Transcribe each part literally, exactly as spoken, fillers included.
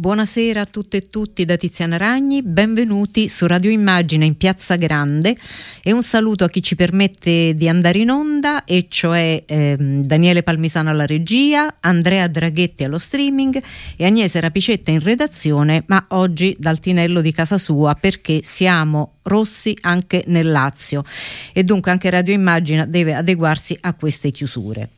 Buonasera a tutte e tutti da Tiziana Ragni, benvenuti su Radio Immagina in Piazza Grande e un saluto a chi ci permette di andare in onda, e cioè ehm, Daniele Palmisano alla regia, Andrea Draghetti allo streaming e Agnese Rapicetta in redazione, ma oggi dal tinello di casa sua perché siamo rossi anche nel Lazio e dunque anche Radio Immagina deve adeguarsi a queste chiusure.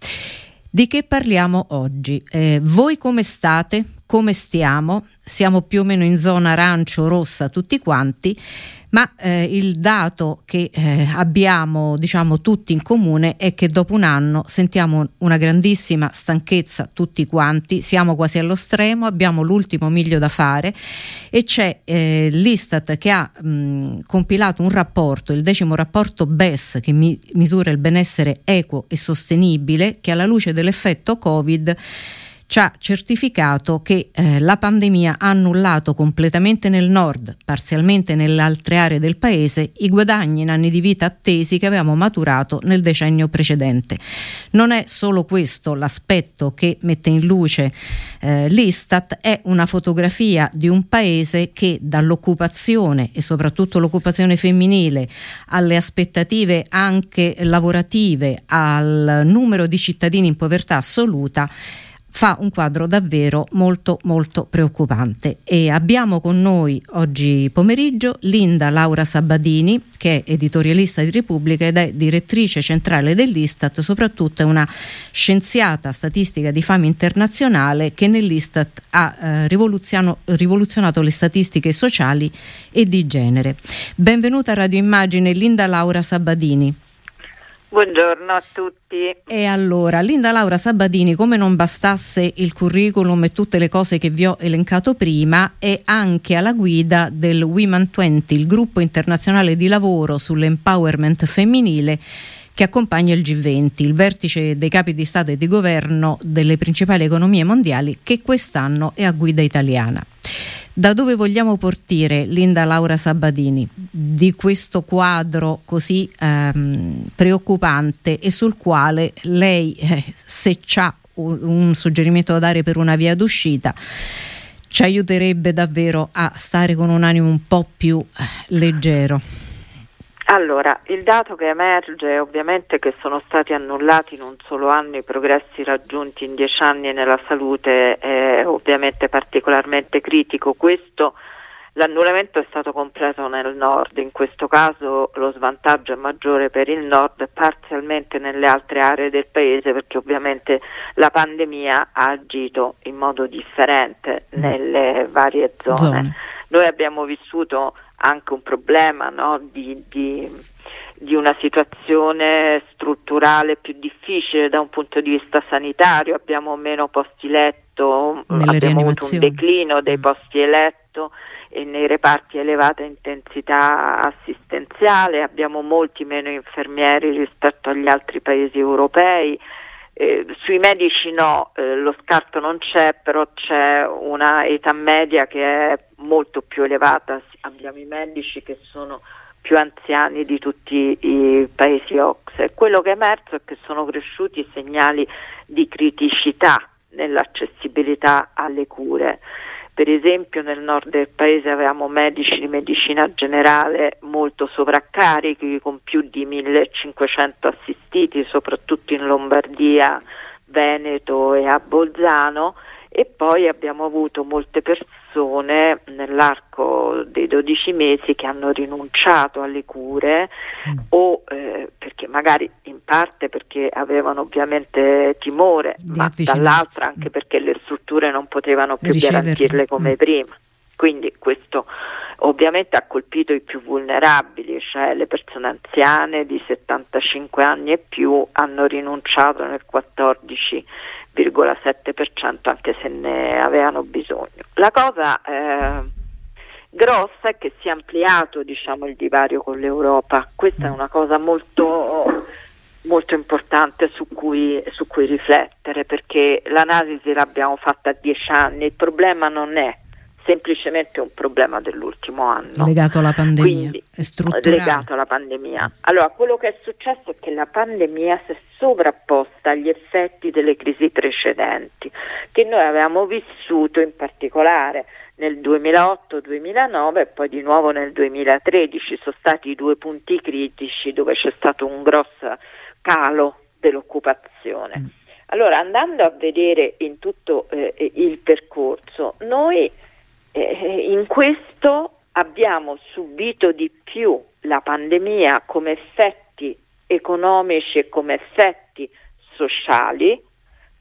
Di che parliamo oggi? Eh, voi come state? Come stiamo? Siamo più o meno in zona arancio-rossa tutti quanti, ma eh, il dato che eh, abbiamo, diciamo, tutti in comune è che dopo un anno sentiamo una grandissima stanchezza tutti quanti, siamo quasi allo stremo, abbiamo l'ultimo miglio da fare e c'è eh, l'Istat che ha mh, compilato un rapporto, il decimo rapporto B E S, che mi, misura il benessere equo e sostenibile, che alla luce dell'effetto Covid ci ha certificato che eh, la pandemia ha annullato completamente nel nord, parzialmente nelle altre aree del paese, i guadagni in anni di vita attesi che avevamo maturato nel decennio precedente. Non è solo questo l'aspetto che mette in luce eh, l'Istat, è una fotografia di un paese che dall'occupazione e soprattutto l'occupazione femminile alle aspettative anche lavorative al numero di cittadini in povertà assoluta fa un quadro davvero molto molto preoccupante. E abbiamo con noi oggi pomeriggio Linda Laura Sabbadini, che è editorialista di Repubblica ed è direttrice centrale dell'Istat, soprattutto è una scienziata statistica di fama internazionale che nell'Istat ha eh, rivoluzionato le statistiche sociali e di genere. Benvenuta a Radio Immagine Linda Laura Sabbadini. Buongiorno a tutti. E allora, Linda Laura Sabbadini, come non bastasse il curriculum e tutte le cose che vi ho elencato prima, è anche alla guida del Women venti, il gruppo internazionale di lavoro sull'empowerment femminile che accompagna il G venti, il vertice dei capi di Stato e di Governo delle principali economie mondiali, che quest'anno è a guida italiana. Da dove vogliamo partire, Linda Laura Sabbadini, di questo quadro così ehm, preoccupante e sul quale lei, eh, se c'ha un, un suggerimento da dare per una via d'uscita, ci aiuterebbe davvero a stare con un animo un po' più eh, leggero? Allora, il dato che emerge è ovviamente che sono stati annullati in un solo anno i progressi raggiunti in dieci anni nella salute, è ovviamente particolarmente critico. Questo, l'annullamento è stato completo nel nord, in questo caso lo svantaggio è maggiore per il nord, parzialmente nelle altre aree del paese, perché ovviamente la pandemia ha agito in modo differente nelle varie zone. zone. Noi abbiamo vissuto anche un problema, no, di, di, di una situazione strutturale più difficile da un punto di vista sanitario, abbiamo meno posti letto, nelle abbiamo avuto un declino dei mm. posti letto e nei reparti elevata intensità assistenziale, abbiamo molti meno infermieri rispetto agli altri paesi europei. Eh, sui medici no, eh, lo scarto non c'è, però c'è una età media che è molto più elevata, abbiamo i medici che sono più anziani di tutti i paesi O C S E. Quello che è emerso è che sono cresciuti segnali di criticità nell'accessibilità alle cure. Per esempio nel nord del paese avevamo medici di medicina generale molto sovraccarichi, con più di millecinquecento assistiti, soprattutto in Lombardia, Veneto e a Bolzano, e poi abbiamo avuto molte persone nell'arco dei dodici mesi che hanno rinunciato alle cure o eh, perché magari in parte perché avevano ovviamente timore, ma dall'altra anche perché le strutture non potevano più garantirle come prima. Quindi questo ovviamente ha colpito i più vulnerabili, cioè le persone anziane di settantacinque anni e più hanno rinunciato nel quattordici virgola sette per cento, anche se ne avevano bisogno. La cosa eh, grossa è che si è ampliato, diciamo, il divario con l'Europa. Questa è una cosa molto molto importante su cui, su cui riflettere, perché l'analisi l'abbiamo fatta a dieci anni, il problema non è semplicemente un problema dell'ultimo anno legato alla pandemia. Quindi, è strutturale, legato alla pandemia. Allora, quello che è successo è che la pandemia si è sovrapposta agli effetti delle crisi precedenti che noi avevamo vissuto, in particolare nel duemilaotto duemilanove e poi di nuovo nel duemilatredici. Sono stati due punti critici dove c'è stato un grosso calo dell'occupazione. Mm. Allora, andando a vedere in tutto eh, il percorso, noi eh, in questo abbiamo subito di più la pandemia come effetti economici e come effetti sociali,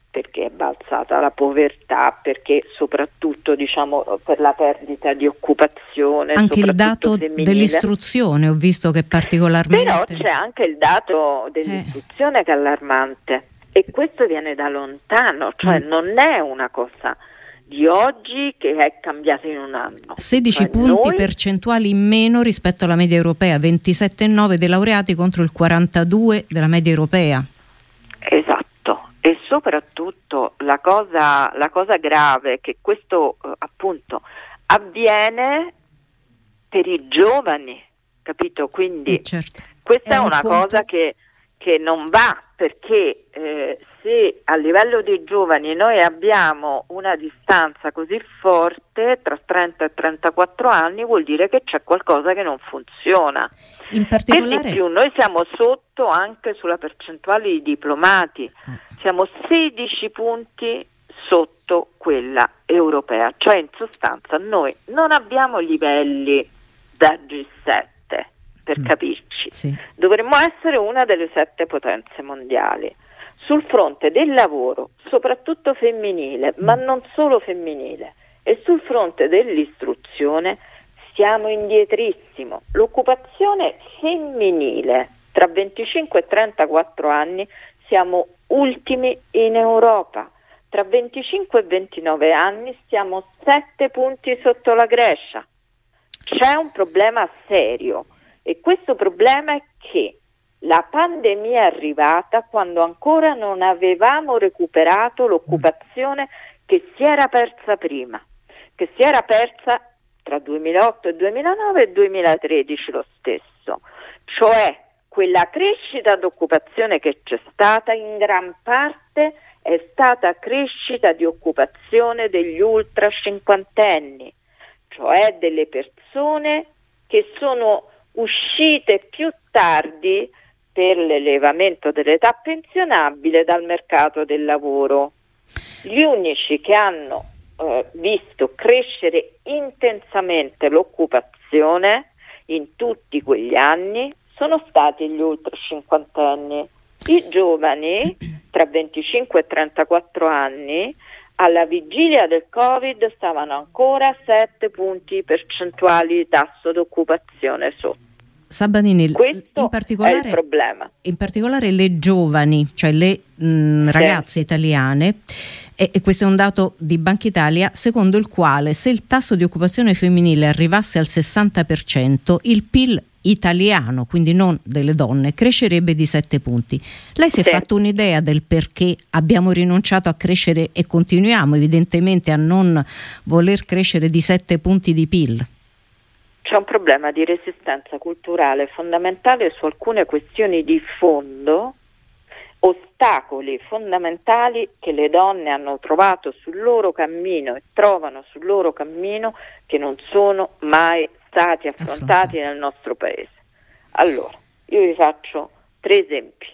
perché è balzata la povertà, perché soprattutto diciamo per la perdita di occupazione. Anche il dato femminile. Dell'istruzione ho visto che è particolarmente… Però c'è anche il dato dell'istruzione eh. che è allarmante. E questo viene da lontano, cioè non è una cosa di oggi che è cambiata in un anno. sedici cioè punti noi... percentuali in meno rispetto alla media europea, ventisette virgola nove dei laureati contro il quarantadue della media europea. Esatto, e soprattutto la cosa, la cosa grave è che questo eh, appunto avviene per i giovani, capito? Quindi eh certo. questa è, è un una conto... cosa che, che non va. Perché eh, se a livello dei giovani noi abbiamo una distanza così forte tra trenta e trentaquattro anni, vuol dire che c'è qualcosa che non funziona. In particolare... E di più noi siamo sotto anche sulla percentuale di diplomati, siamo sedici punti sotto quella europea, cioè in sostanza noi non abbiamo livelli da G sette. Per capirci, sì. dovremmo essere una delle sette potenze mondiali. Sul fronte del lavoro, soprattutto femminile, ma non solo femminile, e sul fronte dell'istruzione siamo indietrissimo. L'occupazione femminile tra venticinque e trentaquattro anni siamo ultimi in Europa. Tra venticinque e ventinove anni siamo sette punti sotto la Grecia. C'è un problema serio. E questo problema è che la pandemia è arrivata quando ancora non avevamo recuperato l'occupazione che si era persa prima, che si era persa tra duemilaotto e duemilanove e duemilatredici lo stesso, cioè quella crescita d'occupazione che c'è stata in gran parte è stata crescita di occupazione degli ultra cinquantenni, cioè delle persone che sono uscite più tardi per l'elevamento dell'età pensionabile dal mercato del lavoro. Gli unici che hanno eh, visto crescere intensamente l'occupazione in tutti quegli anni sono stati gli ultra cinquantenni. I giovani tra venticinque e trentaquattro anni alla vigilia del Covid stavano ancora sette punti percentuali di tasso d'occupazione sotto. Sabbadini, questo in particolare, è il problema. In particolare le giovani, cioè le mh, ragazze sì. italiane, e, e questo è un dato di Banca Italia, secondo il quale se il tasso di occupazione femminile arrivasse al sessanta per cento, il P I L italiano, quindi non delle donne, crescerebbe di sette punti. Lei si è sì. fatto un'idea del perché abbiamo rinunciato a crescere e continuiamo evidentemente a non voler crescere di sette punti di P I L? C'è un problema di resistenza culturale fondamentale su alcune questioni di fondo, ostacoli fondamentali che le donne hanno trovato sul loro cammino e trovano sul loro cammino, che non sono mai stati affrontati nel nostro paese. Allora, io vi faccio tre esempi.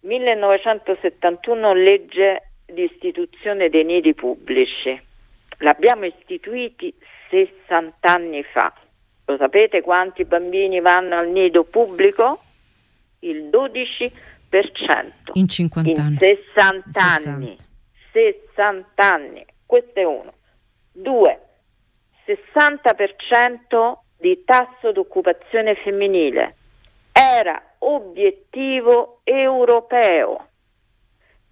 millenovecentosettantuno, legge di istituzione dei nidi pubblici. L'abbiamo istituiti sessanta anni fa. Lo sapete quanti bambini vanno al nido pubblico? Il dodici per cento. In cinquanta In anni. sessanta anni. sessanta anni. Questo è uno. Due. sessanta per cento di tasso d'occupazione femminile. Era obiettivo europeo.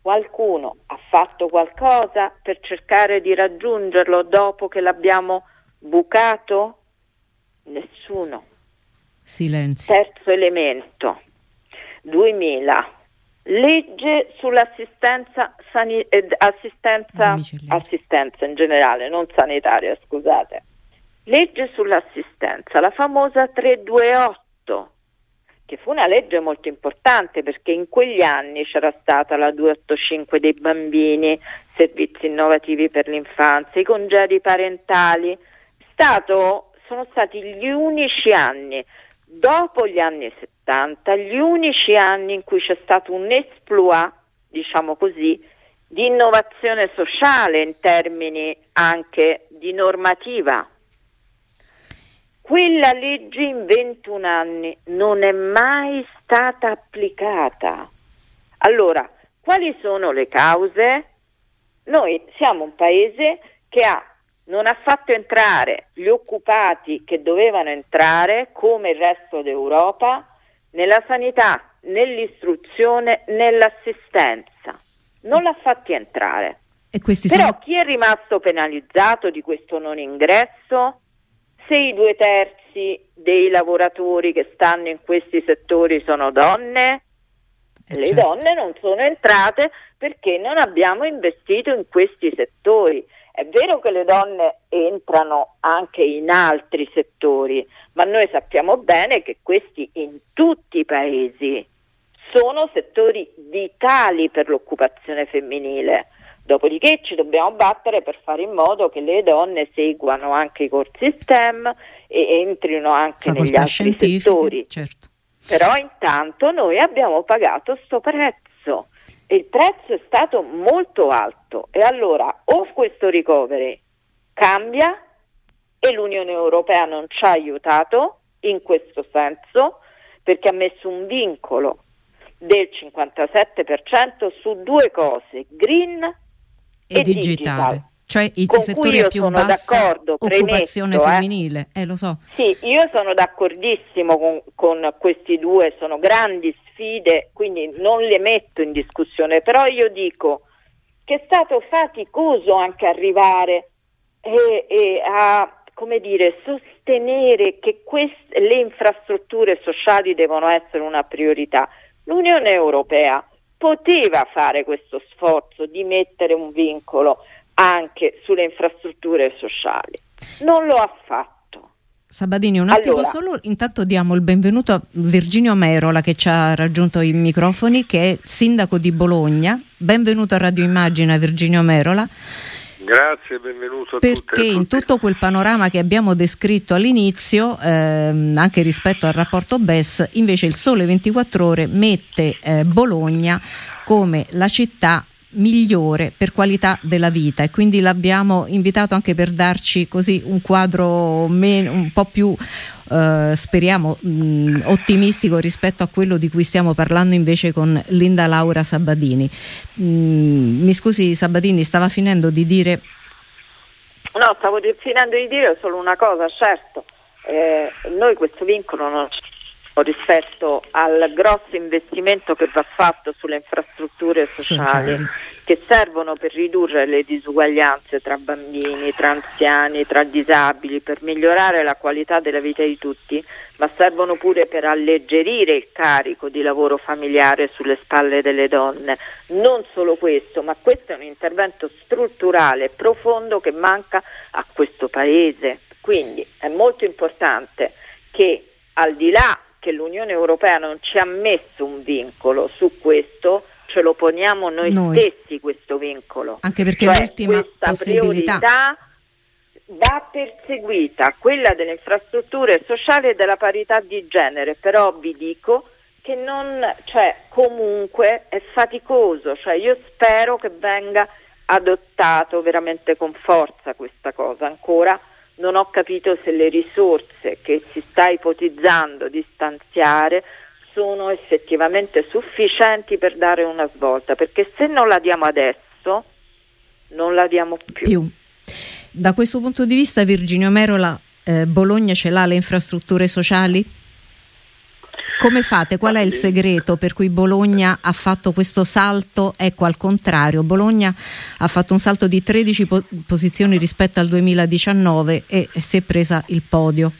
Qualcuno ha fatto qualcosa per cercare di raggiungerlo dopo che l'abbiamo bucato? Nessuno. Silenzio. Terzo elemento. duemila, legge sull'assistenza sani- eh, assistenza, assistenza in generale, non sanitaria, scusate. Legge sull'assistenza, la famosa tre due otto, che fu una legge molto importante perché in quegli anni c'era stata la duecentottantacinque dei bambini, servizi innovativi per l'infanzia, i congedi parentali. Stato, sono stati gli unici anni, dopo gli anni settanta, gli unici anni in cui c'è stato un exploit, diciamo così, di innovazione sociale in termini anche di normativa. Quella legge in ventuno anni non è mai stata applicata. Allora, quali sono le cause? Noi siamo un paese che ha, non ha fatto entrare gli occupati che dovevano entrare, come il resto d'Europa, nella sanità, nell'istruzione, nell'assistenza. Non l'ha fatti entrare. E questi Però sono... chi è rimasto penalizzato di questo non ingresso? Se i due terzi dei lavoratori che stanno in questi settori sono donne, eh le certo. donne non sono entrate perché non abbiamo investito in questi settori. È vero che le donne entrano anche in altri settori, ma noi sappiamo bene che questi in tutti i paesi sono settori vitali per l'occupazione femminile. Dopodiché ci dobbiamo battere per fare in modo che le donne seguano anche i corsi STEM e entrino anche negli altri settori. Certo. Però intanto noi abbiamo pagato sto prezzo e il prezzo è stato molto alto. E allora o questo recovery cambia, e l'Unione Europea non ci ha aiutato in questo senso perché ha messo un vincolo del cinquantasette per cento su due cose, green e digitale, digital, cioè i settori più bassi, occupazione premetto, femminile, eh. eh lo so. Sì, io sono d'accordissimo con, con questi due, sono grandi sfide, quindi non le metto in discussione, però io dico che è stato faticoso anche arrivare e, e a, come dire, sostenere che queste, le infrastrutture sociali devono essere una priorità. L'Unione Europea poteva fare questo sforzo di mettere un vincolo anche sulle infrastrutture sociali. Non lo ha fatto. Sabbadini, un attimo allora. solo, intanto diamo il benvenuto a Virginio Merola che ci ha raggiunto i microfoni, che è sindaco di Bologna. Benvenuto a Radio Immagina, Virginio Merola. Grazie, benvenuto a tutti. Perché in tutto quel panorama che abbiamo descritto all'inizio, ehm, anche rispetto al rapporto B E S, invece il Sole ventiquattro Ore mette eh, Bologna come la città migliore per qualità della vita, e quindi l'abbiamo invitato anche per darci così un quadro meno, un po' più eh, speriamo mh, ottimistico rispetto a quello di cui stiamo parlando invece con Linda Laura Sabbadini. Mh, mi scusi Sabbadini, stava finendo di dire? No, stavo di- finendo di dire solo una cosa, certo eh, noi questo vincolo non rispetto al grosso investimento che va fatto sulle infrastrutture sociali che servono per ridurre le disuguaglianze tra bambini, tra anziani, tra disabili, per migliorare la qualità della vita di tutti, ma servono pure per alleggerire il carico di lavoro familiare sulle spalle delle donne. Non solo questo, ma questo è un intervento strutturale profondo che manca a questo paese. Quindi è molto importante che, al di là che l'Unione Europea non ci ha messo un vincolo su questo, ce lo poniamo noi, noi. stessi questo vincolo. Anche perché cioè, l'ultima possibilità priorità va perseguita, quella delle infrastrutture sociali e della parità di genere, però vi dico che non, cioè comunque è faticoso, cioè io spero che venga adottato veramente con forza questa cosa. Ancora non ho capito se le risorse che si sta ipotizzando di stanziare sono effettivamente sufficienti per dare una svolta, perché se non la diamo adesso non la diamo più. più. Da questo punto di vista, Virginio Merola, eh, Bologna ce l'ha le infrastrutture sociali? Come fate? Qual è il segreto per cui Bologna ha fatto questo salto? Ecco, al contrario, Bologna ha fatto un salto di tredici po- posizioni rispetto al duemiladiciannove e, e si è presa il podio.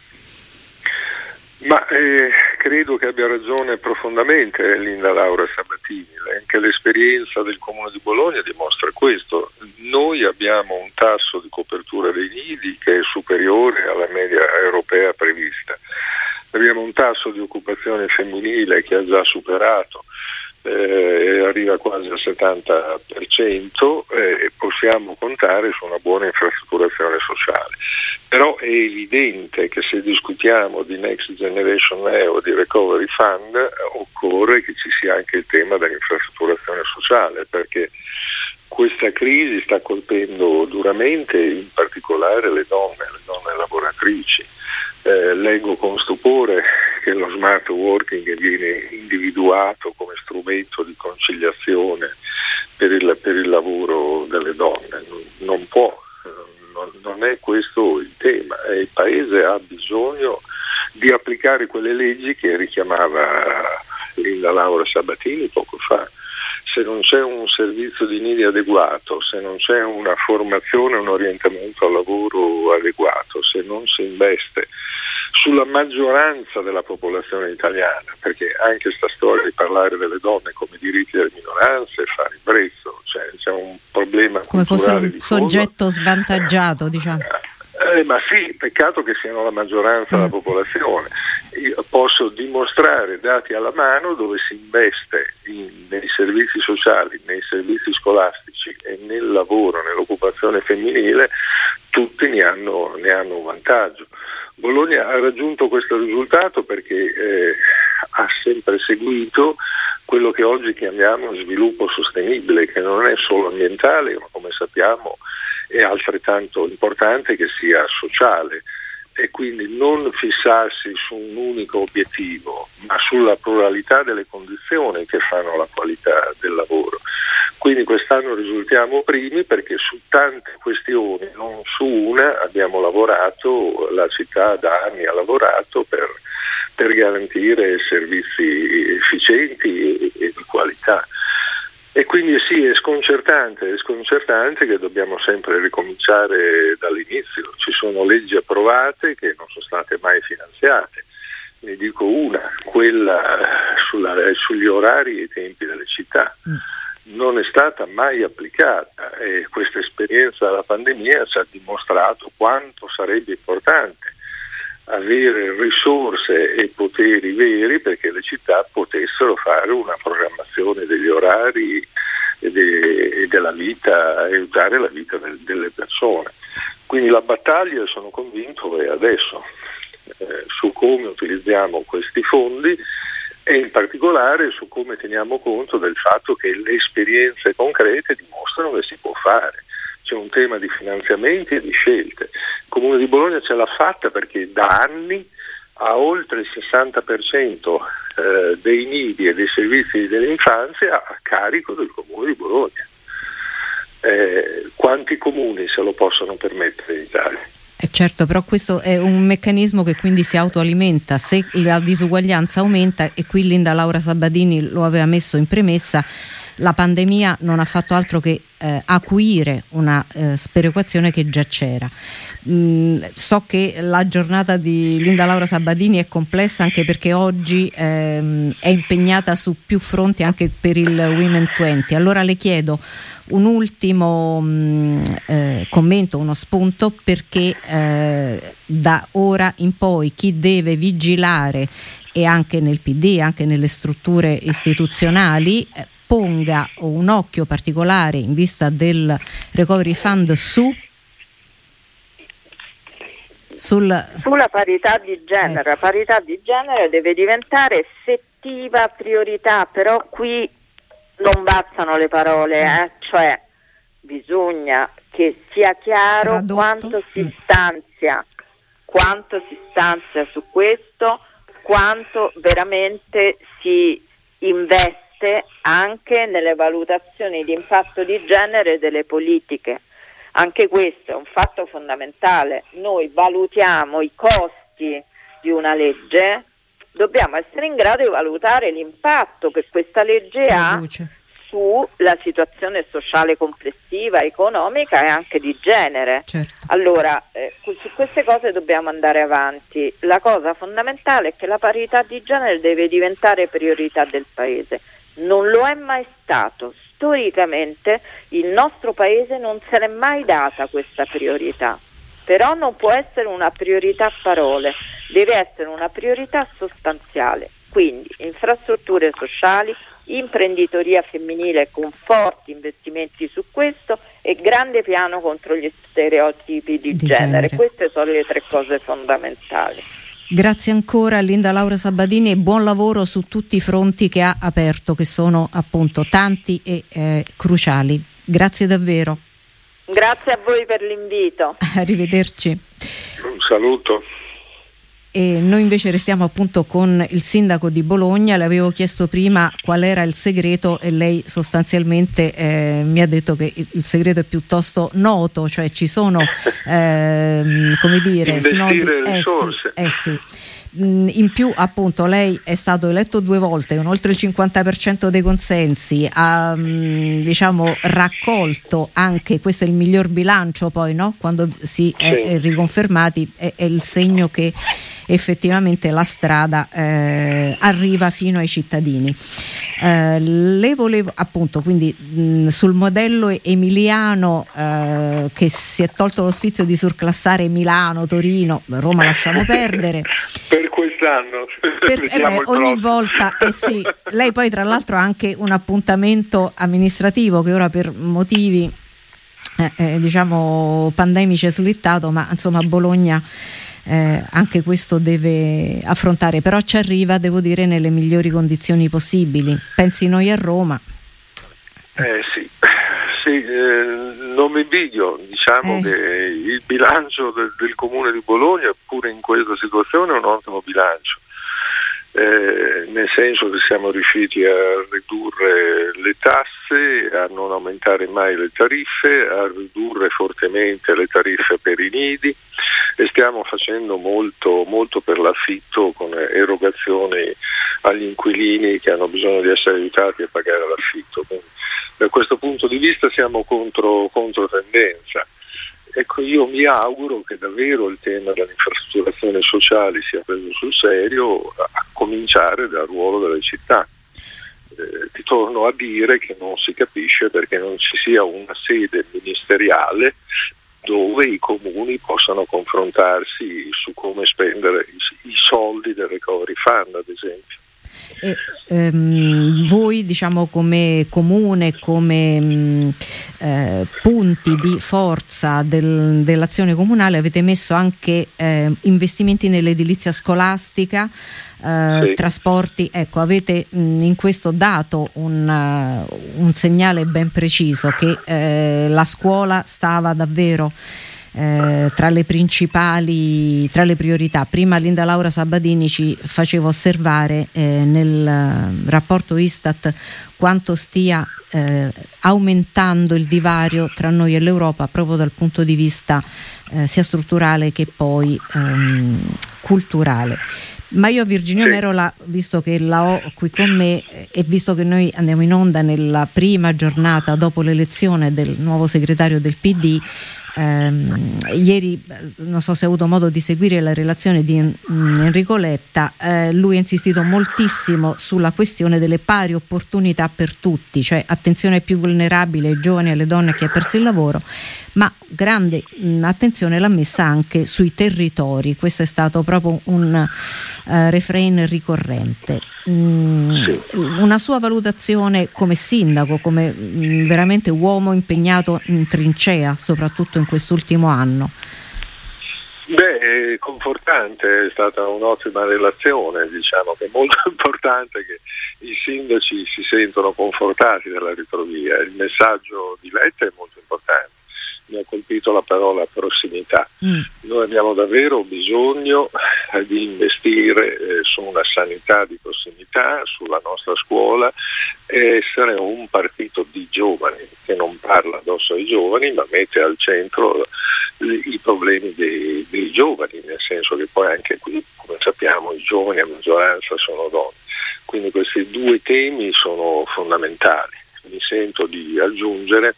Ma eh, credo che abbia ragione profondamente Linda Laura Sabbadini. Anche l'esperienza del Comune di Bologna dimostra questo. Noi abbiamo un tasso di copertura dei nidi che è superiore alla media europea prevista. Abbiamo un tasso di occupazione femminile che ha già superato eh, arriva quasi al settanta per cento, eh, e possiamo contare su una buona infrastrutturazione sociale. Però è evidente che se discutiamo di Next Generation E U e di Recovery Fund occorre che ci sia anche il tema dell'infrastrutturazione sociale, perché questa crisi sta colpendo duramente in particolare le donne, le donne lavoratrici. Eh, leggo con stupore che lo smart working viene individuato come strumento di conciliazione per il, per il lavoro delle donne. Non può, non, non è questo il tema. Il Paese ha bisogno di applicare quelle leggi che richiamava Linda Laura Sabbadini poco fa. Se non c'è un servizio di nidi adeguato, se non c'è una formazione, un orientamento al lavoro adeguato, se non si investe sulla maggioranza della popolazione italiana, perché anche sta storia di parlare delle donne come diritti delle minoranze fa ribrezzo, cioè c'è un problema come fosse un soggetto svantaggiato, diciamo. Eh, ma sì, peccato che siano la maggioranza mm. della popolazione. Io posso dimostrare dati alla mano dove si investe in, nei servizi sociali, nei servizi scolastici e nel lavoro, nell'occupazione femminile, tutti ne hanno, ne hanno un vantaggio. Bologna ha raggiunto questo risultato perché eh, ha sempre seguito quello che oggi chiamiamo sviluppo sostenibile, che non è solo ambientale, ma come sappiamo è altrettanto importante che sia sociale, e quindi non fissarsi su un unico obiettivo, ma sulla pluralità delle condizioni che fanno la qualità del lavoro. Quindi quest'anno risultiamo primi perché su tante questioni, non su una, abbiamo lavorato, la città da anni ha lavorato per, per garantire servizi efficienti e, e di qualità. E quindi sì, è sconcertante, è sconcertante che dobbiamo sempre ricominciare dall'inizio. Ci sono leggi approvate che non sono state mai finanziate. Ne dico una, quella sulla, sugli orari e i tempi delle città. Non è stata mai applicata, e questa esperienza della pandemia ci ha dimostrato quanto sarebbe importante avere risorse e poteri veri perché le città potessero fare una programmazione degli orari e, de- e della vita, aiutare la vita de- delle persone. Quindi la battaglia, sono convinto, è adesso eh, su come utilizziamo questi fondi e in particolare su come teniamo conto del fatto che le esperienze concrete dimostrano che si può fare. C'è un tema di finanziamenti e di scelte. Il Comune di Bologna ce l'ha fatta perché da anni ha oltre il sessanta per cento dei nidi e dei servizi dell'infanzia a carico del Comune di Bologna. Eh, quanti comuni se lo possono permettere in Italia? Eh certo, però questo è un meccanismo che quindi si autoalimenta. Se la disuguaglianza aumenta, e qui Linda Laura Sabbadini lo aveva messo in premessa, la pandemia non ha fatto altro che eh, acuire una eh, sperequazione che già c'era. Mm, so che la giornata di Linda Laura Sabbadini è complessa anche perché oggi ehm, è impegnata su più fronti anche per il Women venti. Allora le chiedo un ultimo mh, eh, commento, uno spunto, perché eh, da ora in poi chi deve vigilare, e anche nel P D, anche nelle strutture istituzionali, eh, ponga un occhio particolare in vista del Recovery Fund su sul... sulla parità di genere. La ecco. parità di genere deve diventare effettiva priorità, però qui non bastano le parole, eh? Cioè bisogna che sia chiaro Tradotto. quanto si stanzia, quanto si stanzia su questo, quanto veramente si investe anche nelle valutazioni di impatto di genere delle politiche. Anche questo è un fatto fondamentale. Noi valutiamo i costi di una legge, dobbiamo essere in grado di valutare l'impatto che questa legge ha sulla situazione sociale complessiva, economica e anche di genere. Certo. Allora, eh, su queste cose dobbiamo andare avanti. La cosa fondamentale è che la parità di genere deve diventare priorità del Paese. Non lo è mai stato. Storicamente il nostro Paese non se l'è mai data questa priorità. Però non può essere una priorità a parole, deve essere una priorità sostanziale. Quindi infrastrutture sociali, imprenditoria femminile con forti investimenti su questo e grande piano contro gli stereotipi di, di genere. genere. Queste sono le tre cose fondamentali. Grazie ancora a Linda Laura Sabbadini e buon lavoro su tutti i fronti che ha aperto, che sono appunto tanti e eh, cruciali. Grazie davvero. Grazie a voi per l'invito. Arrivederci. Un saluto. E noi invece restiamo appunto con il sindaco di Bologna. Le avevo chiesto prima qual era il segreto e lei sostanzialmente eh, mi ha detto che il segreto è piuttosto noto, cioè ci sono ehm, come dire investire risorse. Eh sì, eh sì. In più appunto lei è stato eletto due volte con oltre il cinquanta per cento dei consensi, ha diciamo raccolto anche, questo è il miglior bilancio poi, no? Quando si è, è riconfermati è, è il segno che effettivamente la strada eh, arriva fino ai cittadini. Eh, le volevo appunto quindi mh, sul modello emiliano eh, che si è tolto lo sfizio di surclassare Milano, Torino, Roma lasciamo perdere. Per quest'anno per, eh beh, ogni volta eh sì, lei poi tra l'altro ha anche un appuntamento amministrativo che ora per motivi eh, eh, diciamo pandemici è slittato, ma insomma Bologna Eh, anche questo deve affrontare, però ci arriva, devo dire, nelle migliori condizioni possibili. Pensi noi a Roma? Eh sì, sì eh, non mi invidio, diciamo eh. che il bilancio del, del comune di Bologna, pure in questa situazione, è un ottimo bilancio, eh, nel senso che siamo riusciti a ridurre le tasse, a non aumentare mai le tariffe, a ridurre fortemente le tariffe per i nidi. E stiamo facendo molto, molto per l'affitto con erogazioni agli inquilini che hanno bisogno di essere aiutati a pagare l'affitto. Quindi, da questo punto di vista siamo contro, contro tendenza. Ecco, io mi auguro che davvero il tema dell'infrastrutturazione sociale sia preso sul serio, a cominciare dal ruolo delle città. Eh, ti torno a dire che non si capisce perché non ci sia una sede ministeriale dove i comuni possano confrontarsi su come spendere i soldi del Recovery Fund, ad esempio. E, ehm, voi diciamo come comune, come mh, eh, punti di forza del, dell'azione comunale avete messo anche eh, investimenti nell'edilizia scolastica, eh, sì. trasporti, ecco avete mh, in questo dato un, uh, un segnale ben preciso che eh, la scuola stava davvero Eh, tra le principali, tra le priorità. Prima Linda Laura Sabbadini ci faceva osservare eh, nel rapporto Istat quanto stia eh, aumentando il divario tra noi e l'Europa proprio dal punto di vista eh, sia strutturale che poi ehm, culturale. Ma io a Virginio Merola, visto che la ho qui con me e visto che noi andiamo in onda nella prima giornata dopo l'elezione del nuovo segretario del P D, ehm, ieri non so se ha avuto modo di seguire la relazione di Enrico Letta, eh, lui ha insistito moltissimo sulla questione delle pari opportunità per tutti, cioè attenzione ai più vulnerabili, ai giovani, alle donne, a chi ha perso il lavoro, ma grande mh, attenzione l'ha messa anche sui territori. Questo è stato proprio un Uh, refrain ricorrente. Mm, sì. Una sua valutazione come sindaco, come mm, veramente uomo impegnato in trincea, soprattutto in quest'ultimo anno? Beh, è confortante, è stata un'ottima relazione, diciamo che è molto importante che i sindaci si sentono confortati dalla retrovia. Il messaggio di Letta è molto importante. Mi ha colpito la parola prossimità. Mm. Noi abbiamo davvero bisogno di investire eh, su una sanità di prossimità, sulla nostra scuola, e essere un partito di giovani che non parla addosso ai giovani ma mette al centro i problemi dei, dei giovani, nel senso che poi anche qui, come sappiamo, i giovani a maggioranza sono donne. Quindi questi due temi sono fondamentali. mi sento di aggiungere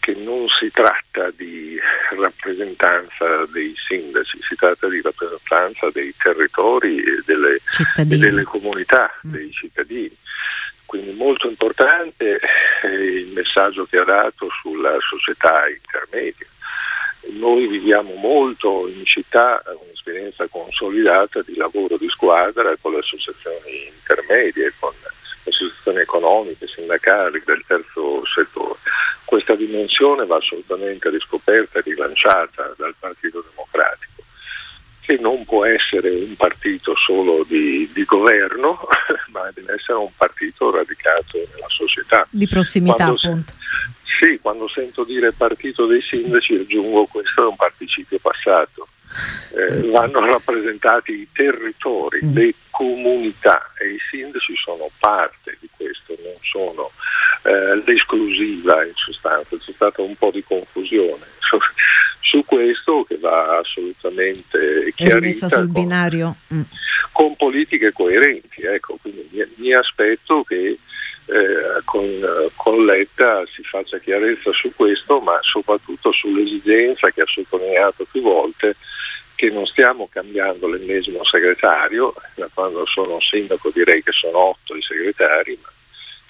che non si tratta di rappresentanza dei sindaci, si tratta di rappresentanza dei territori e delle, e delle comunità, mm. dei cittadini. Quindi molto importante il messaggio che ha dato sulla società intermedia. Noi viviamo molto in città un'esperienza consolidata di lavoro di squadra con le associazioni intermedie, con le associazioni economiche, sindacali del terzo settore. Questa dimensione va assolutamente riscoperta e rilanciata dal Partito Democratico, che non può essere un partito solo di, di governo, ma deve essere un partito radicato nella società. Di prossimità, quando, appunto. Sì, quando sento dire partito dei sindaci aggiungo questo è un participio passato. Eh, vanno rappresentati i territori, mm. le comunità, e i sindaci sono parte di questo, non sono eh, l'esclusiva in sostanza. C'è stata un po' di confusione su, su questo che va assolutamente chiarita sul con, binario. Mm. con politiche coerenti, ecco, quindi mi, mi aspetto che Eh, con, con Letta si faccia chiarezza su questo, ma soprattutto sull'esigenza che ha sottolineato più volte, che non stiamo cambiando l'ennesimo segretario. Da quando sono sindaco direi che sono otto i segretari, ma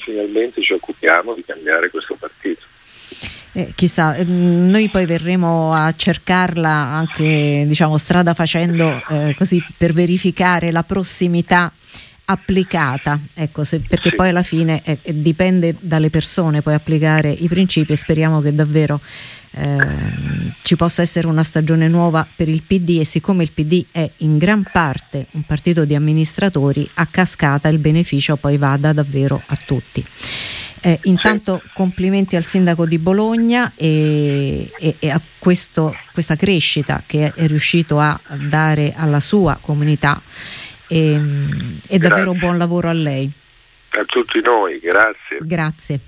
finalmente ci occupiamo di cambiare questo partito. Eh, chissà, ehm, noi poi verremo a cercarla anche, diciamo, strada facendo, eh, così, per verificare la prossimità applicata, ecco, se, perché sì. poi alla fine eh, dipende dalle persone poi applicare i principi, e speriamo che davvero eh, ci possa essere una stagione nuova per il P D, e siccome il P D è in gran parte un partito di amministratori, a cascata il beneficio poi vada davvero a tutti. Eh, intanto complimenti al sindaco di Bologna e, e, e a questo, questa crescita che è riuscito a dare alla sua comunità. E, e davvero buon lavoro a lei. A tutti noi, grazie. Grazie.